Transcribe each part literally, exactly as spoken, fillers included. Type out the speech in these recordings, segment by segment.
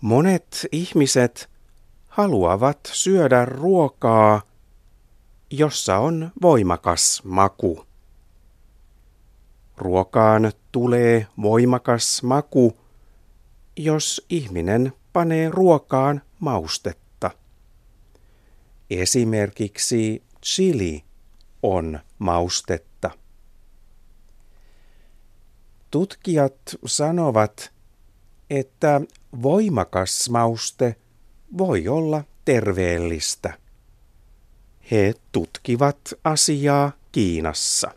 Monet ihmiset haluavat syödä ruokaa, jossa on voimakas maku. Ruokaan tulee voimakas maku, jos ihminen panee ruokaan maustetta. Esimerkiksi chili on maustetta. Tutkijat sanovat, että voimakas mauste voi olla terveellistä. He tutkivat asiaa Kiinassa.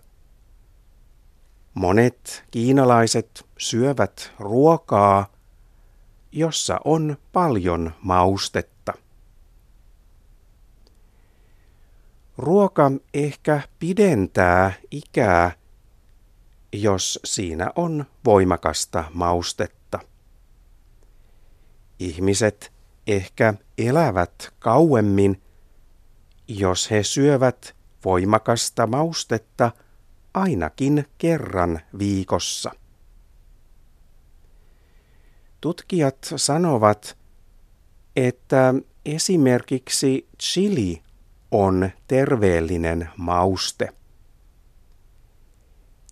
Monet kiinalaiset syövät ruokaa, jossa on paljon maustetta. Ruoka ehkä pidentää ikää, jos siinä on voimakasta maustetta. Ihmiset ehkä elävät kauemmin, jos he syövät voimakasta maustetta ainakin kerran viikossa. Tutkijat sanovat, että esimerkiksi chili on terveellinen mauste.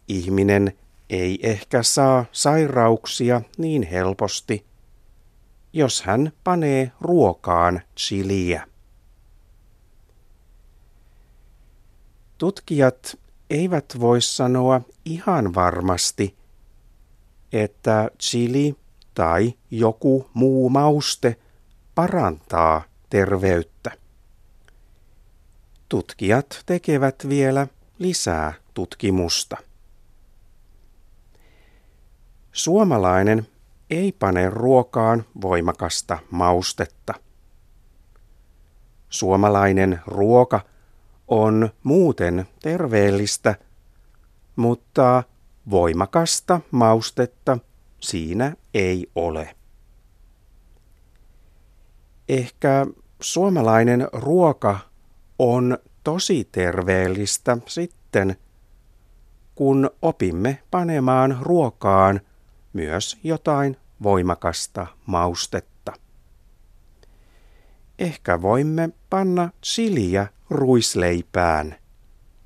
Ihminen ei ehkä saa sairauksia niin helposti, jos hän panee ruokaan chiliä. Tutkijat eivät voi sanoa ihan varmasti, että chili tai joku muu mauste parantaa terveyttä. Tutkijat tekevät vielä lisää tutkimusta. Suomalainen ei pane ruokaan voimakasta maustetta. Suomalainen ruoka on muuten terveellistä, mutta voimakasta maustetta siinä ei ole. Ehkä suomalainen ruoka on tosi terveellistä sitten, kun opimme panemaan ruokaan myös jotain voimakasta maustetta. Ehkä voimme panna chiliä ruisleipään.